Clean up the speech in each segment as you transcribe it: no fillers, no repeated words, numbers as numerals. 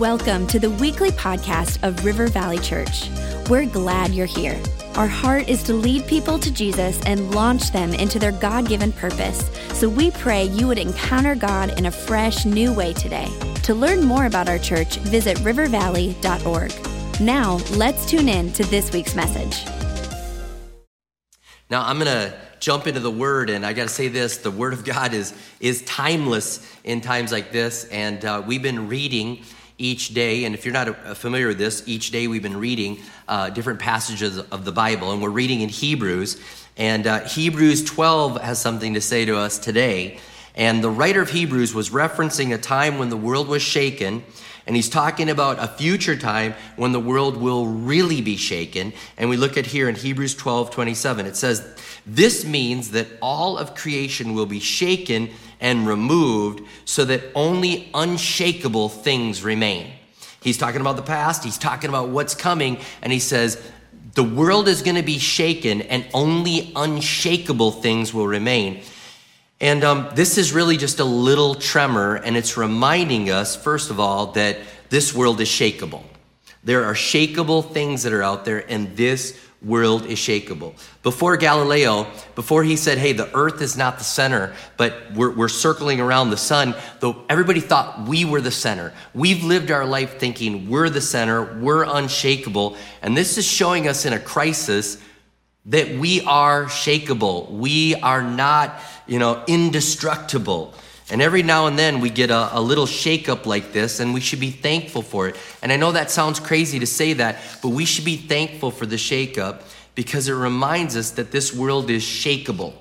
Welcome to the weekly podcast of River Valley Church. We're glad you're here. Our heart is to lead people to Jesus and launch them into their God-given purpose. So we pray you would encounter God in a fresh, new way today. To learn more about our church, visit rivervalley.org. Now, let's tune in to this week's message. Now, I'm going to jump into the Word, and I got to say this, the Word of God is timeless in times like this, and we've been reading each day, and if you're not familiar with this, each day we've been reading different passages of the Bible, and we're reading in Hebrews, and Hebrews 12 has something to say to us today, and the writer of Hebrews was referencing a time when the world was shaken. And he's talking about a future time when the world will really be shaken. And we look at here in Hebrews 12:27. It says, "This means that all of creation will be shaken and removed so that only unshakable things remain." He's talking about the past. He's talking about what's coming. And he says, the world is going to be shaken and only unshakable things will remain. And this is really just a little tremor, and it's reminding us, first of all, that this world is shakeable. There are shakeable things that are out there, and this world is shakeable. Before Galileo, before he said, hey, the earth is not the center, but we're circling around the sun, though everybody thought we were the center. We've lived our life thinking we're the center, we're unshakable, and this is showing us in a crisis that we are shakeable. We are not, indestructible. And every now and then we get a little shakeup like this, and we should be thankful for it. And I know that sounds crazy to say that, but we should be thankful for the shakeup because it reminds us that this world is shakeable.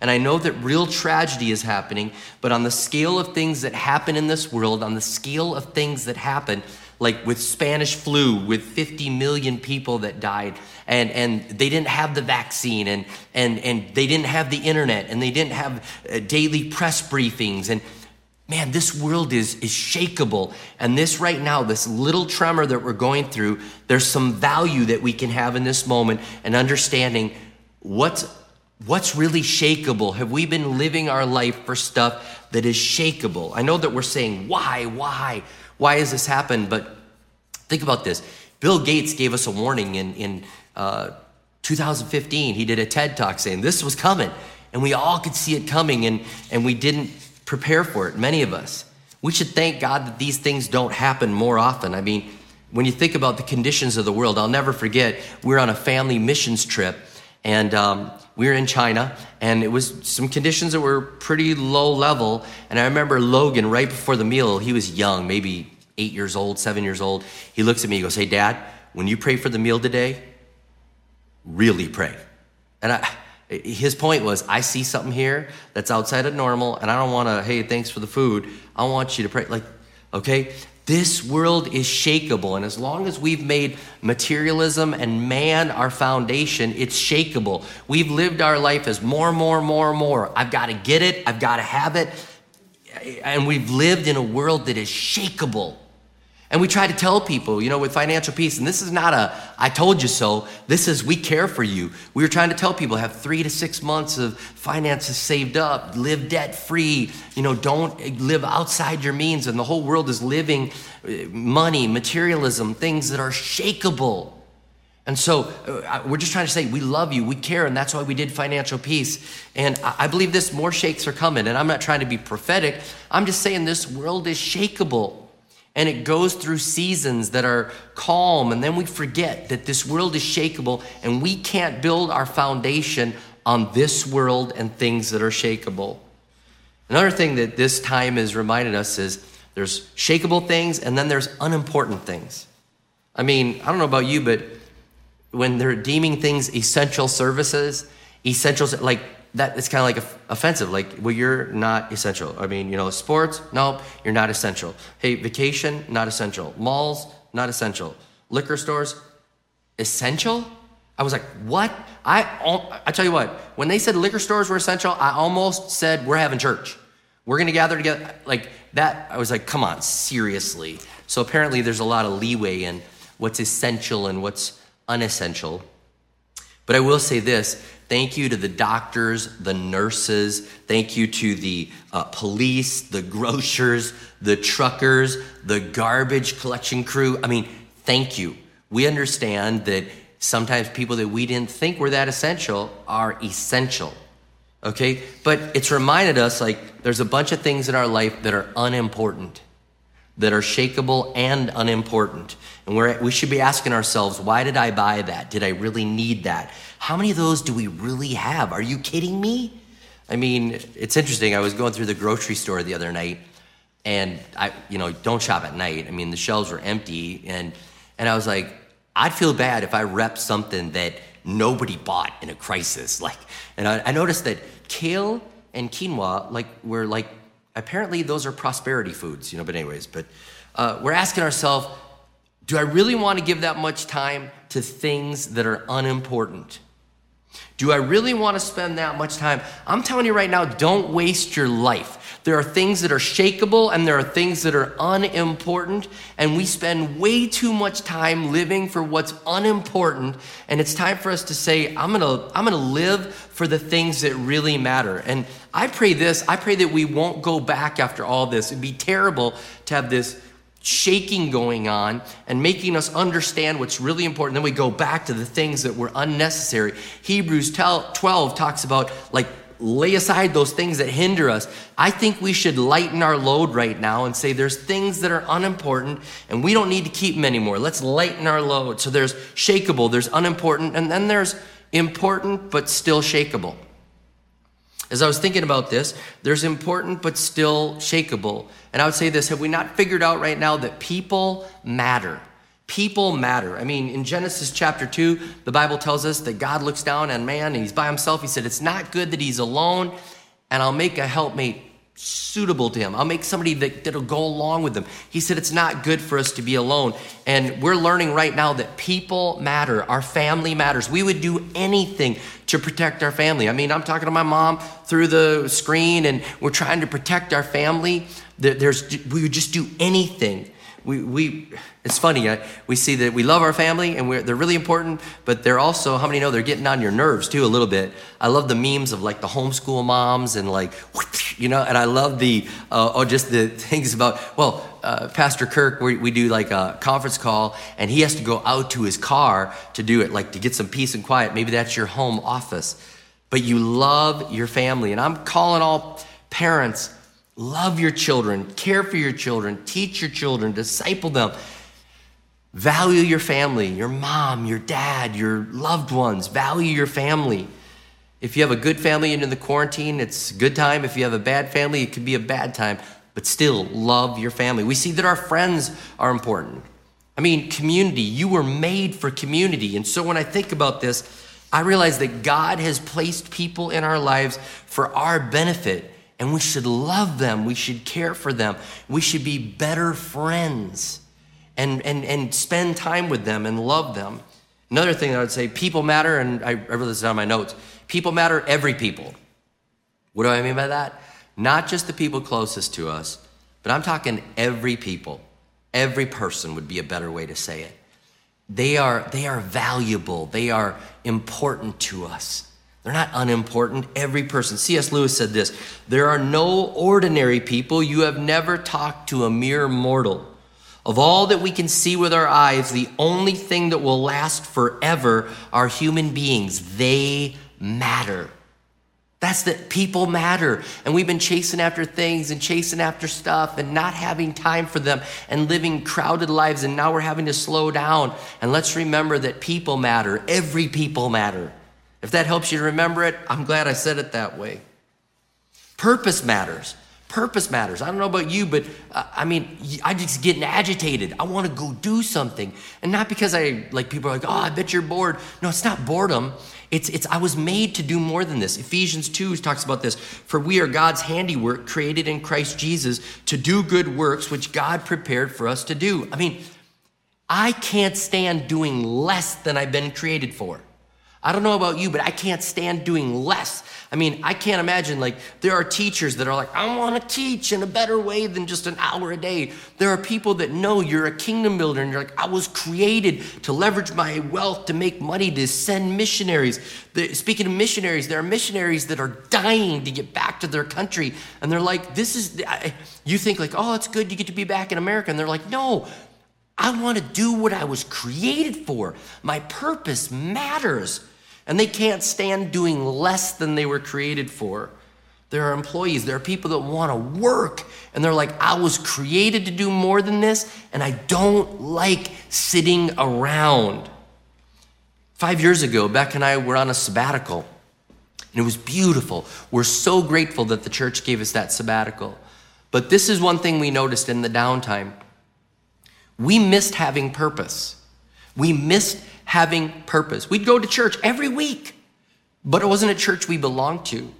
And I know that real tragedy is happening, but on the scale of things that happen in this world, on the scale of things that happen, like with Spanish flu, with 50 million people that died, and they didn't have the vaccine, and they didn't have the internet, and they didn't have daily press briefings. And man, this world is shakeable. And this right now, this little tremor that we're going through, there's some value that we can have in this moment and understanding what's really shakeable. Have we been living our life for stuff that is shakeable? I know that we're saying, why has this happened? But think about this. Bill Gates gave us a warning in 2015. He did a TED Talk saying this was coming, and we all could see it coming, and we didn't prepare for it, many of us. We should thank God that these things don't happen more often. I mean, when you think about the conditions of the world, I'll never forget, we were on a family missions trip, and we were in China, and it was some conditions that were pretty low level. And I remember Logan, right before the meal, he was young, maybe 7 years old. He looks at me, he goes, "Hey, Dad, when you pray for the meal today, really pray." And his point was, I see something here that's outside of normal, and I don't want to, hey, thanks for the food. I want you to pray. Like, okay, this world is shakeable, and as long as we've made materialism and man our foundation, it's shakeable. We've lived our life as more. I've got to get it, I've got to have it, and we've lived in a world that is shakeable. And we try to tell people, with financial peace, and this is not a, I told you so, this is, we care for you. We were trying to tell people, have 3 to 6 months of finances saved up, live debt free, don't live outside your means. And the whole world is living money, materialism, things that are shakeable. And so we're just trying to say, we love you, we care, and that's why we did financial peace. And I believe this, more shakes are coming, and I'm not trying to be prophetic. I'm just saying this world is shakeable. And it goes through seasons that are calm, and then we forget that this world is shakeable, and we can't build our foundation on this world and things that are shakeable. Another thing that this time has reminded us is there's shakeable things, and then there's unimportant things. I mean, I don't know about you, but when they're deeming things essential services, essentials, like that, it's kind of like offensive. Like, well, you're not essential. I mean, sports, nope, you're not essential. Hey, vacation, not essential. Malls, not essential. Liquor stores, essential? I was like, what? I tell you what, when they said liquor stores were essential, I almost said, we're having church. We're going to gather together. Like that, I was like, come on, seriously. So apparently there's a lot of leeway in what's essential and what's unessential. But I will say this, Thank you to the doctors, the nurses. Thank you to the police, the grocers, the truckers, the garbage collection crew. I mean, thank you. We understand that sometimes people that we didn't think were that essential are essential, okay? But it's reminded us, like, there's a bunch of things in our life that are unimportant, that are shakeable and unimportant. And we should be asking ourselves, why did I buy that? Did I really need that? How many of those do we really have? Are you kidding me? I mean, it's interesting. I was going through the grocery store the other night, and I, you know, don't shop at night. I mean, the shelves were empty, and I was like, I'd feel bad if I repped something that nobody bought in a crisis. Like, and I noticed that kale and quinoa, like, were like, apparently those are prosperity foods, you know, but anyways, but we're asking ourselves, do I really want to give that much time to things that are unimportant? Do I really want to spend that much time? I'm telling you right now, don't waste your life. There are things that are shakeable and there are things that are unimportant, and we spend way too much time living for what's unimportant, and it's time for us to say, I'm gonna live for the things that really matter. And I pray this, I pray that we won't go back after all this. It'd be terrible to have this shaking going on and making us understand what's really important. Then we go back to the things that were unnecessary. Hebrews 12 talks about, like, lay aside those things that hinder us. I think we should lighten our load right now and say there's things that are unimportant and we don't need to keep them anymore. Let's lighten our load. So there's shakeable, there's unimportant, and then there's important but still shakeable. As I was thinking about this, there's important but still shakeable. And I would say this, have we not figured out right now that people matter? People matter. I mean, in Genesis chapter 2, the Bible tells us that God looks down on man and he's by himself. He said, it's not good that he's alone, and I'll make a helpmate suitable to him. I'll make somebody that'll go along with him. He said, it's not good for us to be alone. And we're learning right now that people matter. Our family matters. We would do anything to protect our family. I mean, I'm talking to my mom through the screen, and we're trying to protect our family. We would just do anything. It's funny, we see that we love our family and they're really important, but they're also, how many know they're getting on your nerves too a little bit? I love the memes of, like, the homeschool moms and, like, you know, and I love just the things about, Pastor Kirk, we do like a conference call and he has to go out to his car to do it, like to get some peace and quiet. Maybe that's your home office, but you love your family. And I'm calling all parents, love your children, care for your children, teach your children, disciple them. Value your family, your mom, your dad, your loved ones. Value your family. If you have a good family and in the quarantine, it's a good time. If you have a bad family, it could be a bad time, but still love your family. We see that our friends are important. I mean, community, you were made for community. And so when I think about this, I realize that God has placed people in our lives for our benefit. And we should love them. We should care for them. We should be better friends and spend time with them and love them. Another thing that I would say, people matter, and I wrote this down in my notes. People matter, every people. What do I mean by that? Not just the people closest to us, but I'm talking every people. Every person would be a better way to say it. They are valuable. They are important to us. They're not unimportant, every person. C.S. Lewis said this, there are no ordinary people. You have never talked to a mere mortal. Of all that we can see with our eyes, the only thing that will last forever are human beings. They matter. That's that people matter. And we've been chasing after things and chasing after stuff and not having time for them and living crowded lives. And now we're having to slow down. And let's remember that people matter. Every people matter. If that helps you to remember it, I'm glad I said it that way. Purpose matters. Purpose matters. I don't know about you, but I mean, I'm just getting agitated. I want to go do something. And not because people are like, oh, I bet you're bored. No, it's not boredom. It's I was made to do more than this. Ephesians 2 talks about this. For we are God's handiwork created in Christ Jesus to do good works, which God prepared for us to do. I mean, I can't stand doing less than I've been created for. I don't know about you, but I can't stand doing less. I mean, I can't imagine, like, there are teachers that are like, I want to teach in a better way than just an hour a day. There are people that know you're a kingdom builder and you're like, I was created to leverage my wealth, to make money, to send missionaries. Speaking of missionaries, there are missionaries that are dying to get back to their country. And they're like, you think like, oh, it's good you get to be back in America. And they're like, no, I want to do what I was created for. My purpose matters. And they can't stand doing less than they were created for. There are employees, there are people that want to work, and they're like, I was created to do more than this, and I don't like sitting around. 5 years ago, Beck and I were on a sabbatical, and it was beautiful. We're so grateful that the church gave us that sabbatical. But this is one thing we noticed in the downtime. We missed having purpose. We missed having purpose. We'd go to church every week, but it wasn't a church we belonged to.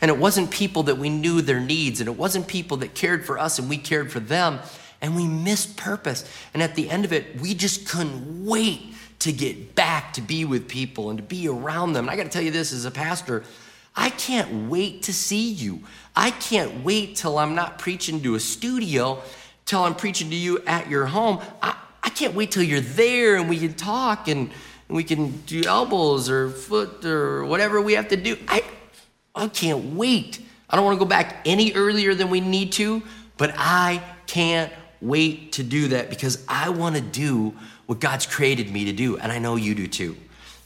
And it wasn't people that we knew their needs, and it wasn't people that cared for us and we cared for them, and we missed purpose. And at the end of it, we just couldn't wait to get back to be with people and to be around them. And I gotta tell you this, as a pastor, I can't wait to see you. I can't wait till I'm not preaching to a studio, till I'm preaching to you at your home. I can't wait till you're there and we can talk and we can do elbows or foot or whatever we have to do. I can't wait. I don't want to go back any earlier than we need to, but I can't wait to do that because I want to do what God's created me to do, and I know you do too.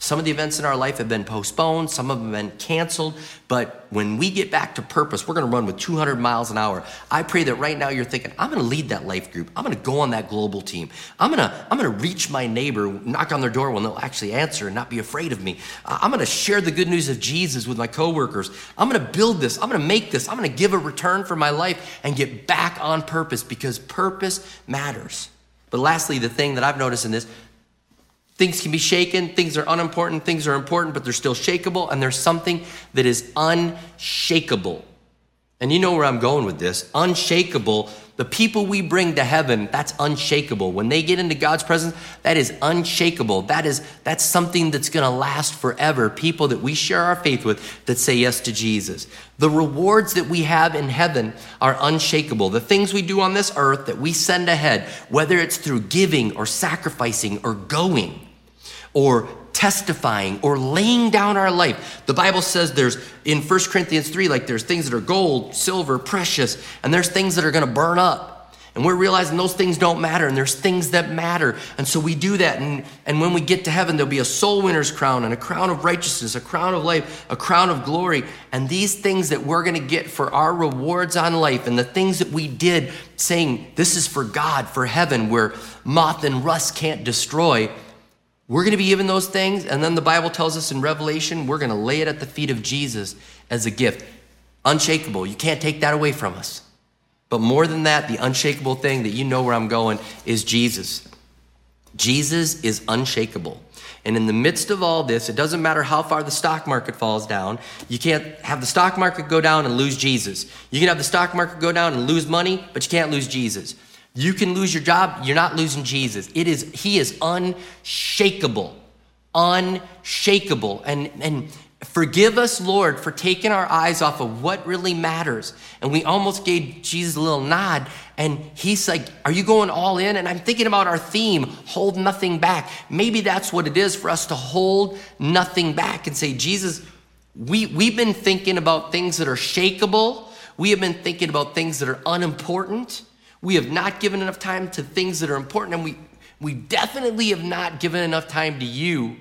Some of the events in our life have been postponed, some of them have been canceled, but when we get back to purpose, we're gonna run with 200 miles an hour. I pray that right now you're thinking, I'm gonna lead that life group. I'm gonna go on that global team. I'm gonna reach my neighbor, knock on their door when they'll actually answer and not be afraid of me. I'm gonna share the good news of Jesus with my coworkers. I'm gonna build this, I'm gonna make this, I'm gonna give a return for my life and get back on purpose because purpose matters. But lastly, the thing that I've noticed in this, things can be shaken, things are unimportant, things are important, but they're still shakeable, and there's something that is unshakable. And you know where I'm going with this. Unshakable, the people we bring to heaven, that's unshakable. When they get into God's presence, that is unshakable. That's something that's gonna last forever. People that we share our faith with that say yes to Jesus. The rewards that we have in heaven are unshakable. The things we do on this earth that we send ahead, whether it's through giving or sacrificing or going or testifying or laying down our life. The Bible says there's, in 1 Corinthians 3, like there's things that are gold, silver, precious, and there's things that are gonna burn up. And we're realizing those things don't matter, and there's things that matter. And so we do that, and when we get to heaven, there'll be a soul winner's crown and a crown of righteousness, a crown of life, a crown of glory. And these things that we're gonna get for our rewards on life and the things that we did saying, this is for God, for heaven, where moth and rust can't destroy, we're gonna be given those things, and then the Bible tells us in Revelation, we're gonna lay it at the feet of Jesus as a gift. Unshakable, you can't take that away from us. But more than that, the unshakable thing that you know where I'm going is Jesus. Jesus is unshakable. And in the midst of all this, it doesn't matter how far the stock market falls down. You can't have the stock market go down and lose Jesus. You can have the stock market go down and lose money, but you can't lose Jesus. You can lose your job, you're not losing Jesus. He is unshakable, unshakable. And forgive us, Lord, for taking our eyes off of what really matters. And we almost gave Jesus a little nod, and he's like, are you going all in? And I'm thinking about our theme, hold nothing back. Maybe that's what it is for us to hold nothing back and say, Jesus, we've been thinking about things that are shakable. We have been thinking about things that are unimportant. We have not given enough time to things that are important, and we definitely have not given enough time to you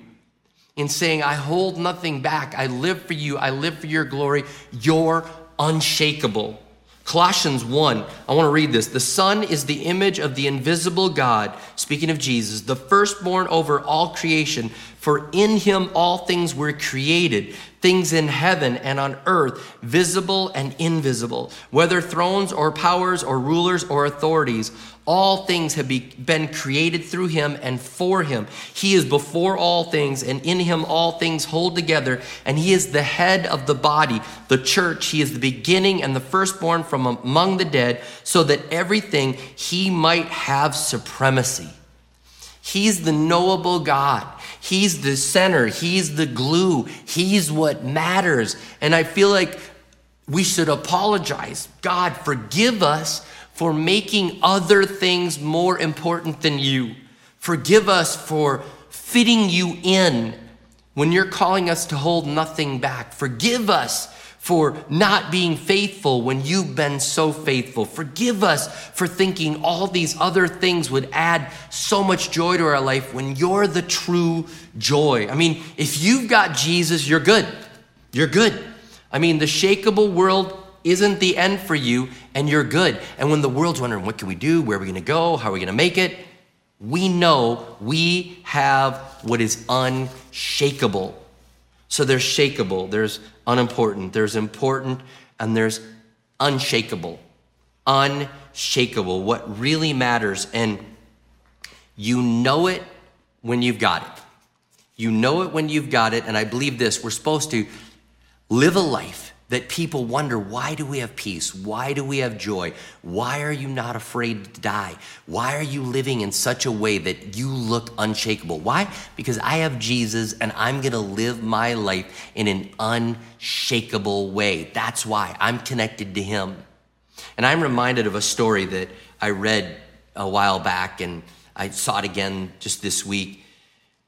in saying, I hold nothing back. I live for you. I live for your glory. You're unshakable. Colossians 1, I want to read this. The Son is the image of the invisible God, speaking of Jesus, the firstborn over all creation, for in him all things were created, things in heaven and on earth, visible and invisible, whether thrones or powers or rulers or authorities, all things have been created through him and for him. He is before all things, and in him all things hold together, and he is the head of the body, the church. He is the beginning and the firstborn from among the dead, so that everything he might have supremacy. He's the knowable God. He's the center. He's the glue. He's what matters. And I feel like we should apologize. God, forgive us for making other things more important than you. Forgive us for fitting you in when you're calling us to hold nothing back. Forgive us for not being faithful when you've been so faithful. Forgive us for thinking all these other things would add so much joy to our life when you're the true joy. I mean, if you've got Jesus, you're good. You're good. I mean, the shakeable world isn't the end for you, and you're good. And when the world's wondering, what can we do? Where are we gonna go? How are we gonna make it? We know we have what is unshakable. So there's shakeable, there's unimportant, there's important, and there's unshakable. Unshakable, what really matters. And you know it when you've got it. You know it when you've got it. And I believe this, we're supposed to live a life that people wonder, why do we have peace? Why do we have joy? Why are you not afraid to die? Why are you living in such a way that you look unshakable? Why? Because I have Jesus and I'm gonna live my life in an unshakable way. That's why I'm connected to him. And I'm reminded of a story that I read a while back, and I saw it again just this week.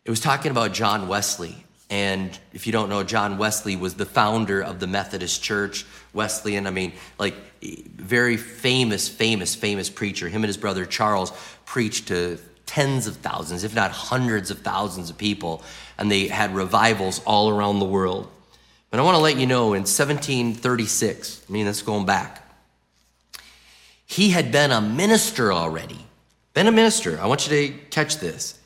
It was talking about John Wesley. And if you don't know, John Wesley was the founder of the Methodist Church, Wesleyan. I mean, like, very famous preacher. Him and his brother Charles preached to tens of thousands, if not hundreds of thousands of people. And they had revivals all around the world. But I want to let you know, in 1736, I mean, that's going back, he had been a minister already. Been a minister. I want you to catch this.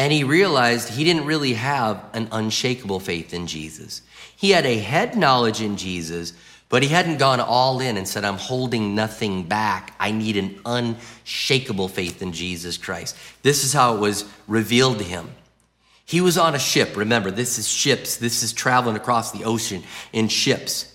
And he realized he didn't really have an unshakable faith in Jesus. He had a head knowledge in Jesus, but he hadn't gone all in and said, I'm holding nothing back. I need an unshakable faith in Jesus Christ. This is how it was revealed to him. He was on a ship. Remember, this is ships. This is traveling across the ocean in ships.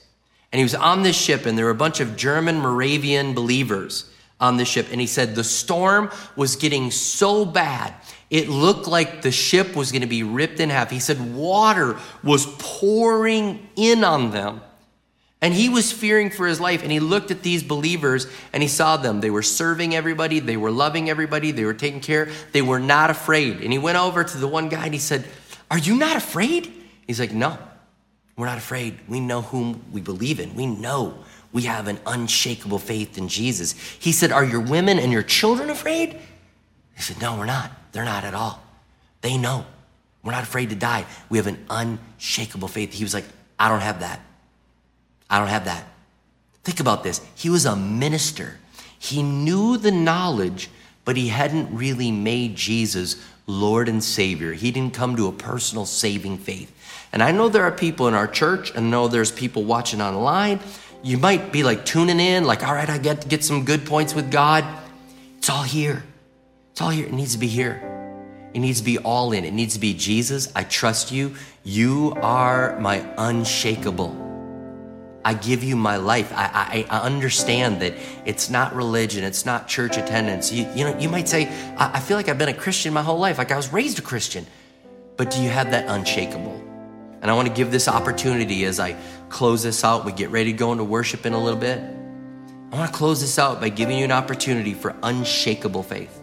And he was on this ship, and there were a bunch of German Moravian believers on the ship. And he said the storm was getting so bad, it looked like the ship was going to be ripped in half. He said water was pouring in on them. And he was fearing for his life. And he looked at these believers and he saw them. They were serving everybody. They were loving everybody. They were taking care. They were not afraid. And he went over to the one guy and he said, are you not afraid? He's like, no, we're not afraid. We know whom we believe in. We know we have an unshakable faith in Jesus. He said, are your women and your children afraid? He said, no, we're not. They're not at all. They know. We're not afraid to die. We have an unshakable faith. He was like, I don't have that. I don't have that. Think about this. He was a minister. He knew the knowledge, but he hadn't really made Jesus Lord and Savior. He didn't come to a personal saving faith. And I know there are people in our church, and I know there's people watching online. You might be like tuning in, like, all right, I get to get some good points with God. It's all here. It's all here. It needs to be here. It needs to be all in. It needs to be, Jesus, I trust you. You are my unshakable. I give you my life. I understand that it's not religion. It's not church attendance. You know, you might say, I feel like I've been a Christian my whole life. Like I was raised a Christian. But do you have that unshakable? And I want to give this opportunity as I close this out. We get ready to go into worship in a little bit. I want to close this out by giving you an opportunity for unshakable faith.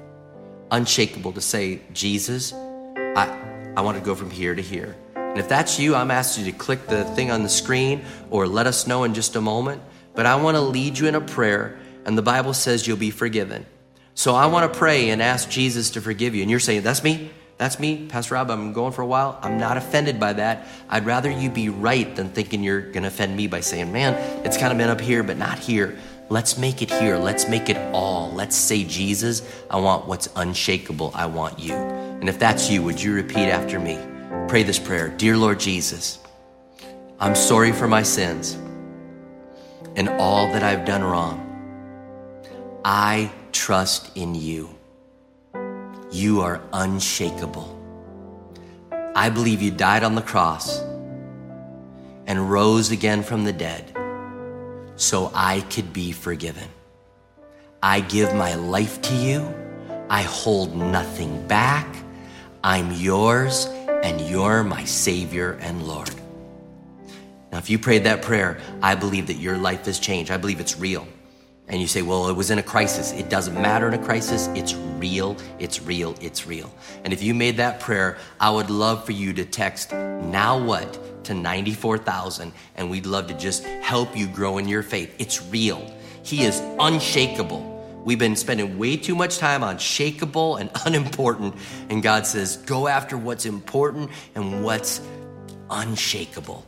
Unshakable to say, Jesus, I want to go from here to here. And if that's you, I'm asking you to click the thing on the screen or let us know in just a moment. But I want to lead you in a prayer, and the Bible says you'll be forgiven. So I want to pray and ask Jesus to forgive you. And you're saying, that's me? That's me? Pastor Rob, I'm going for a while. I'm not offended by that. I'd rather you be right than thinking you're going to offend me by saying, man, it's kind of been up here, but not here. Let's make it here. Let's make it all. Let's say, Jesus, I want what's unshakable. I want you. And if that's you, would you repeat after me? Pray this prayer. Dear Lord Jesus, I'm sorry for my sins and all that I've done wrong. I trust in you. You are unshakable. I believe you died on the cross and rose again from the dead, so I could be forgiven. I give my life to you. I hold nothing back. I'm yours and you're my Savior and Lord. Now, if you prayed that prayer, I believe that your life has changed. I believe it's real. And you say, well, it was in a crisis. It doesn't matter in a crisis. It's real, it's real, it's real. And if you made that prayer, I would love for you to text "now what" to 94,000, and we'd love to just help you grow in your faith. It's real. He is unshakable. We've been spending way too much time on shakeable and unimportant, and God says, go after what's important and what's unshakable.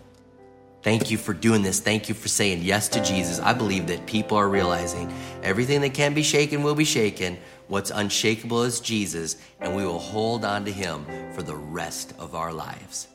Thank you for doing this. Thank you for saying yes to Jesus. I believe that people are realizing everything that can be shaken will be shaken. What's unshakable is Jesus, and we will hold on to him for the rest of our lives.